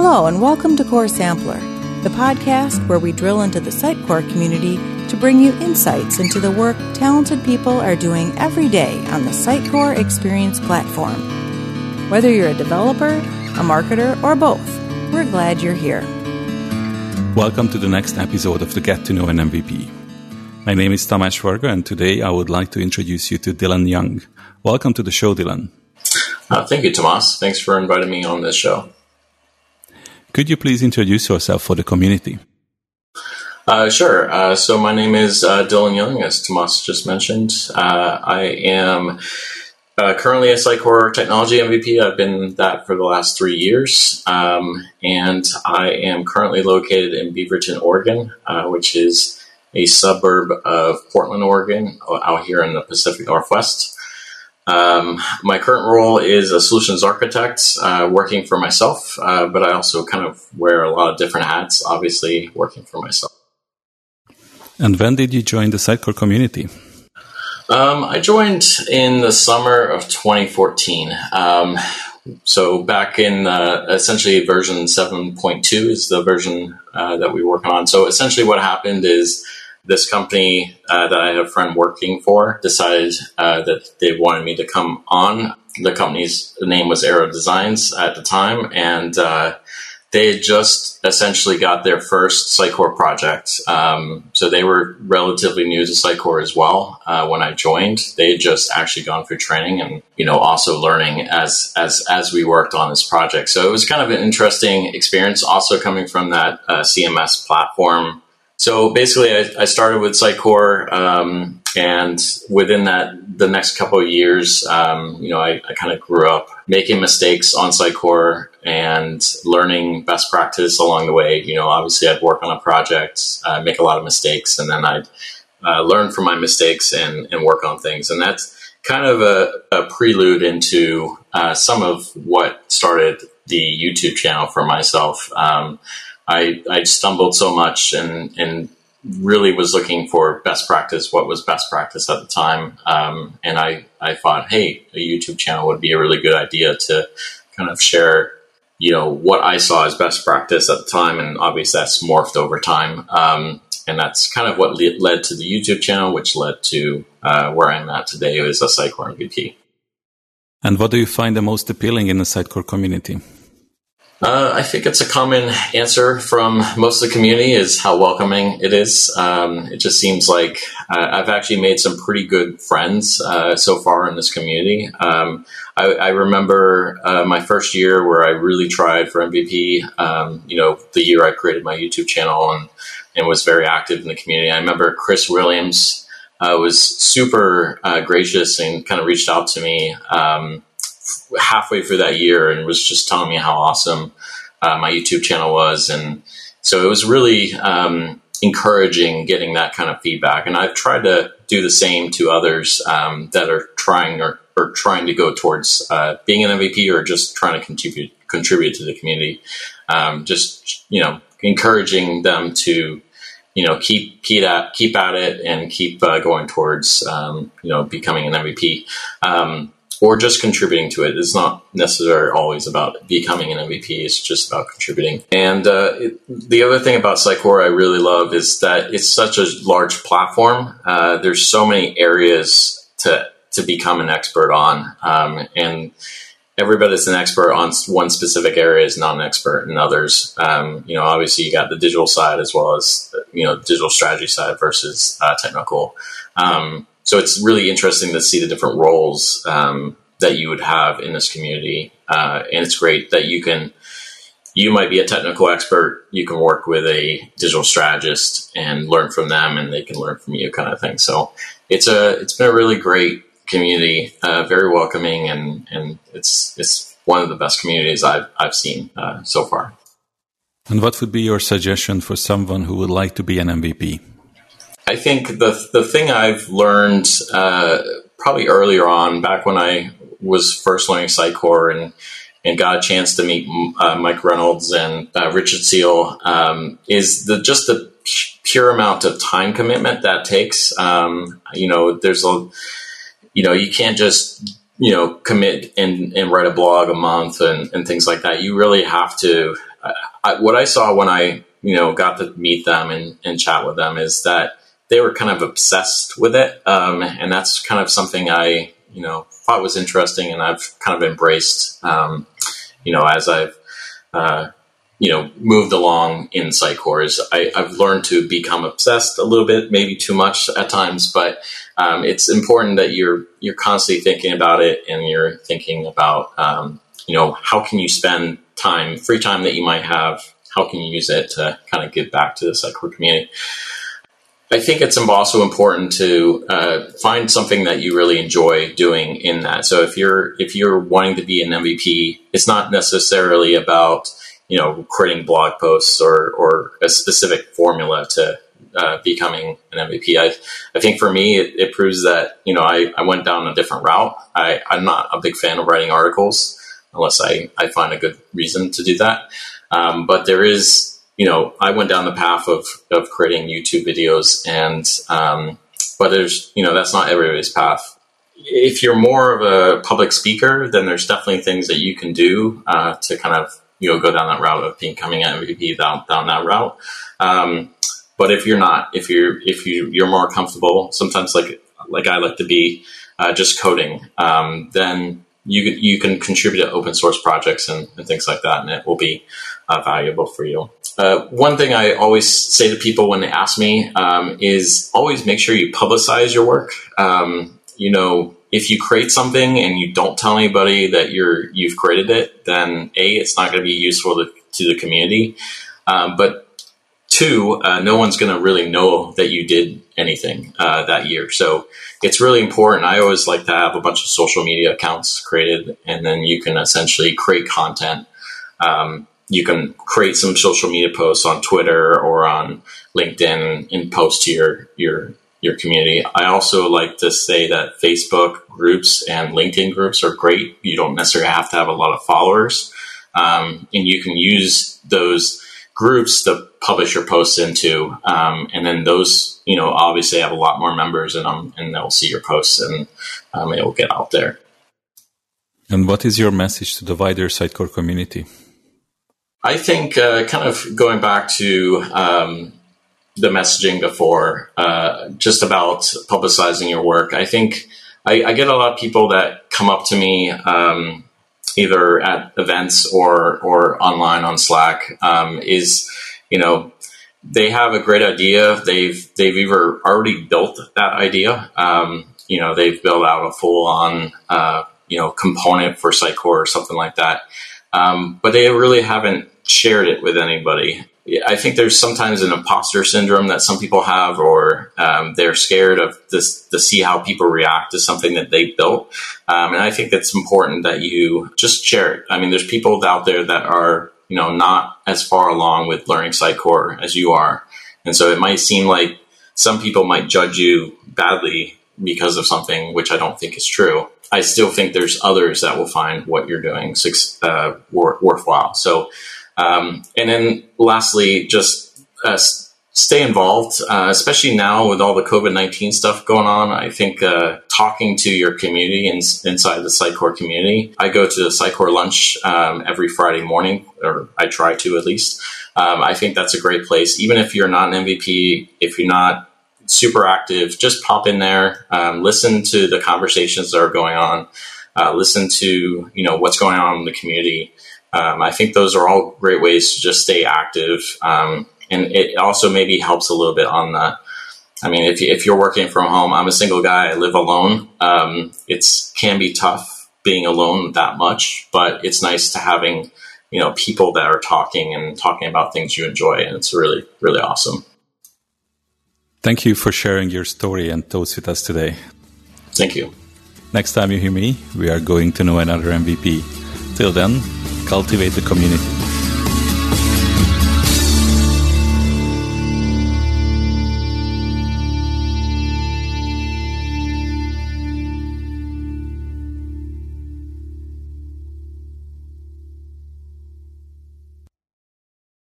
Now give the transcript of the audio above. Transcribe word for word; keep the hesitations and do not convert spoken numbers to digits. Hello and welcome to Core Sampler, the podcast where we drill into the Sitecore community to bring you insights into the work talented people are doing every day on the Sitecore Experience platform. Whether you're a developer, a marketer, or both, we're glad you're here. Welcome to the next episode of the Get to Know an M V P. My name is Tomás Varga, and today I would like to introduce you to Dylan Young. Welcome to the show, Dylan. Uh, thank you, Tomás. Thanks for inviting me on this show. Could you please introduce yourself for the community? Uh, sure. Uh, so my name is uh, Dylan Young, as Tomás just mentioned. Uh, I am uh, currently a Cycore Technology M V P. I've been that for the last three years. Um, and I am currently located in Beaverton, Oregon, uh, which is a suburb of Portland, Oregon, out here in the Pacific Northwest. Um, my current role is a solutions architect, uh, working for myself, uh, but I also kind of wear a lot of different hats, obviously working for myself. And when did you join the Sitecore community? Um, I joined in the summer of twenty fourteen. Um, so back in, uh, essentially version seven point two is the version, uh, that we work on. So essentially what happened is, this company uh, that I had a friend working for decided uh, that they wanted me to come on. The company's name was Aero Designs at the time, and uh, they had just essentially got their first Cycore project. Um, so they were relatively new to Cycore as well uh, when I joined. They had just actually gone through training and, you know, also learning as as as we worked on this project. So it was kind of an interesting experience, also coming from that uh, C M S platform. So basically, I, I started with Cycore, um, and within that, the next couple of years, um, you know, I, I kind of grew up making mistakes on Cycore and learning best practice along the way. You know, obviously, I'd work on a project, uh, make a lot of mistakes, and then I'd uh, learn from my mistakes and, and work on things. And that's kind of a, a prelude into uh, some of what started the YouTube channel for myself. Um, I, I stumbled so much and, and really was looking for best practice, what was best practice at the time. Um, and I, I thought, hey, a YouTube channel would be a really good idea to kind of share, you know, what I saw as best practice at the time. And obviously that's morphed over time. Um, and that's kind of what le- led to the YouTube channel, which led to uh, where I'm at today as a Cycore M V P. And what do you find the most appealing in the Cycore community? Uh, I think it's a common answer from most of the community is how welcoming it is. Um, it just seems like uh, I've actually made some pretty good friends uh, so far in this community. Um, I, I remember uh, my first year where I really tried for M V P, um, you know, the year I created my YouTube channel and, and was very active in the community. I remember Chris Williams uh, was super uh, gracious and kind of reached out to me um halfway through that year and was just telling me how awesome uh, my YouTube channel was. And so it was really um, encouraging getting that kind of feedback. And I've tried to do the same to others um, that are trying or, or trying to go towards uh, being an M V P or just trying to contribute, contribute to the community. Um, just, you know, encouraging them to, you know, keep, keep at, keep at it and keep uh, going towards, um, you know, becoming an M V P. Um, Or just contributing to it. It's not necessarily always about becoming an M V P. It's just about contributing. And uh, it, the other thing about Cycore I really love is that it's such a large platform. Uh, there's so many areas to to become an expert on. Um, and everybody that's an expert on one specific area is not an expert in others. Um, you know, obviously you got the digital side as well as, you know, digital strategy side versus uh, technical. Um So it's really interesting to see the different roles um, that you would have in this community. Uh, and it's great that you can, you might be a technical expert, you can work with a digital strategist and learn from them and they can learn from you kind of thing. So it's a, it's been a really great community, uh, very welcoming. And, and it's, it's one of the best communities I've, I've seen uh, so far. And what would be your suggestion for someone who would like to be an M V P? I think the the thing I've learned uh, probably earlier on, back when I was first learning Cycore and and got a chance to meet uh, Mike Reynolds and uh, Richard Seal, um, is the just the pure amount of time commitment that takes. Um, you know, there's a you know you can't just you know commit and, and write a blog a month and, and things like that. You really have to I, I, what I saw when I, you know, got to meet them and, and chat with them is that they were kind of obsessed with it. Um, and that's kind of something I, you know, thought was interesting, and I've kind of embraced, um, you know, as I've, uh, you know, moved along in Cycore. I, I've learned to become obsessed a little bit, maybe too much at times, but um, it's important that you're you're constantly thinking about it, and you're thinking about, um, you know, how can you spend time, free time that you might have, how can you use it to kind of give back to the Cycore community. I think it's also important to uh, find something that you really enjoy doing in that. So if you're if you're wanting to be an M V P, it's not necessarily about, you know, creating blog posts or, or a specific formula to uh, becoming an M V P. I I think for me, it, it proves that, you know, I, I went down a different route. I, I'm not a big fan of writing articles unless I, I find a good reason to do that. Um, but there is, you know, I went down the path of, of creating YouTube videos, and, um, but there's, you know, that's not everybody's path. If you're more of a public speaker, then there's definitely things that you can do uh, to kind of, you know, go down that route of becoming an M V P down, down that route. Um, but if you're not, if you're, if you, you're more comfortable, sometimes like, like I like to be, uh, just coding, um, then you can, you can contribute to open source projects and, and things like that. And it will be uh, valuable for you. Uh, one thing I always say to people when they ask me, um, is always make sure you publicize your work. Um, you know, If you create something and you don't tell anybody that you're, you've created it, then A, it's not going to be useful to, to the community. Um, but two, uh, no one's going to really know that you did anything uh, that year. So it's really important. I always like to have a bunch of social media accounts created, and then you can essentially create content. Um, you can create some social media posts on Twitter or on LinkedIn and post to your, your, your community. I also like to say that Facebook groups and LinkedIn groups are great. You don't necessarily have to have a lot of followers. Um, and you can use those groups to publish your posts into. Um, and then those, you know, obviously have a lot more members in them, and they'll see your posts, and um, it will get out there. And what is your message to the wider Sitecore community? I think uh, kind of going back to, um, the messaging before, uh, just about publicizing your work. I think I, I get a lot of people that come up to me, um, either at events or, or online on Slack, um, is, you know, they have a great idea. They've, they've either already built that idea. Um, you know, they've built out a full on, uh, you know, component for Cycore or something like that. Um, but they really haven't shared it with anybody. I think there's sometimes an imposter syndrome that some people have, or um, they're scared of this, to see how people react to something that they built. Um, and I think that's important that you just share it. I mean, there's people out there that are, you know, not as far along with learning Cycore as you are. And so it might seem like some people might judge you badly because of something, which I don't think is true. I still think there's others that will find what you're doing uh, worthwhile. So, Um, and then lastly, just uh, stay involved, uh, especially now with all the COVID nineteen stuff going on. I think uh, talking to your community and inside the Cycore community. I go to the Cycore lunch um, every Friday morning, or I try to at least. Um, I think that's a great place. Even if you're not an M V P, if you're not super active, just pop in there, um, listen to the conversations that are going on, uh, listen to, you know, what's going on in the community. Um, I think those are all great ways to just stay active. Um, and it also maybe helps a little bit on the, I mean, if, you, if you're working from home, I'm a single guy, I live alone. Um, it's can be tough being alone that much, but it's nice to having, you know, people that are talking and talking about things you enjoy. And it's really, really awesome. Thank you for sharing your story and thoughts with us today. Thank you. Next time you hear me, we are going to know another M V P. Till then, cultivate the community.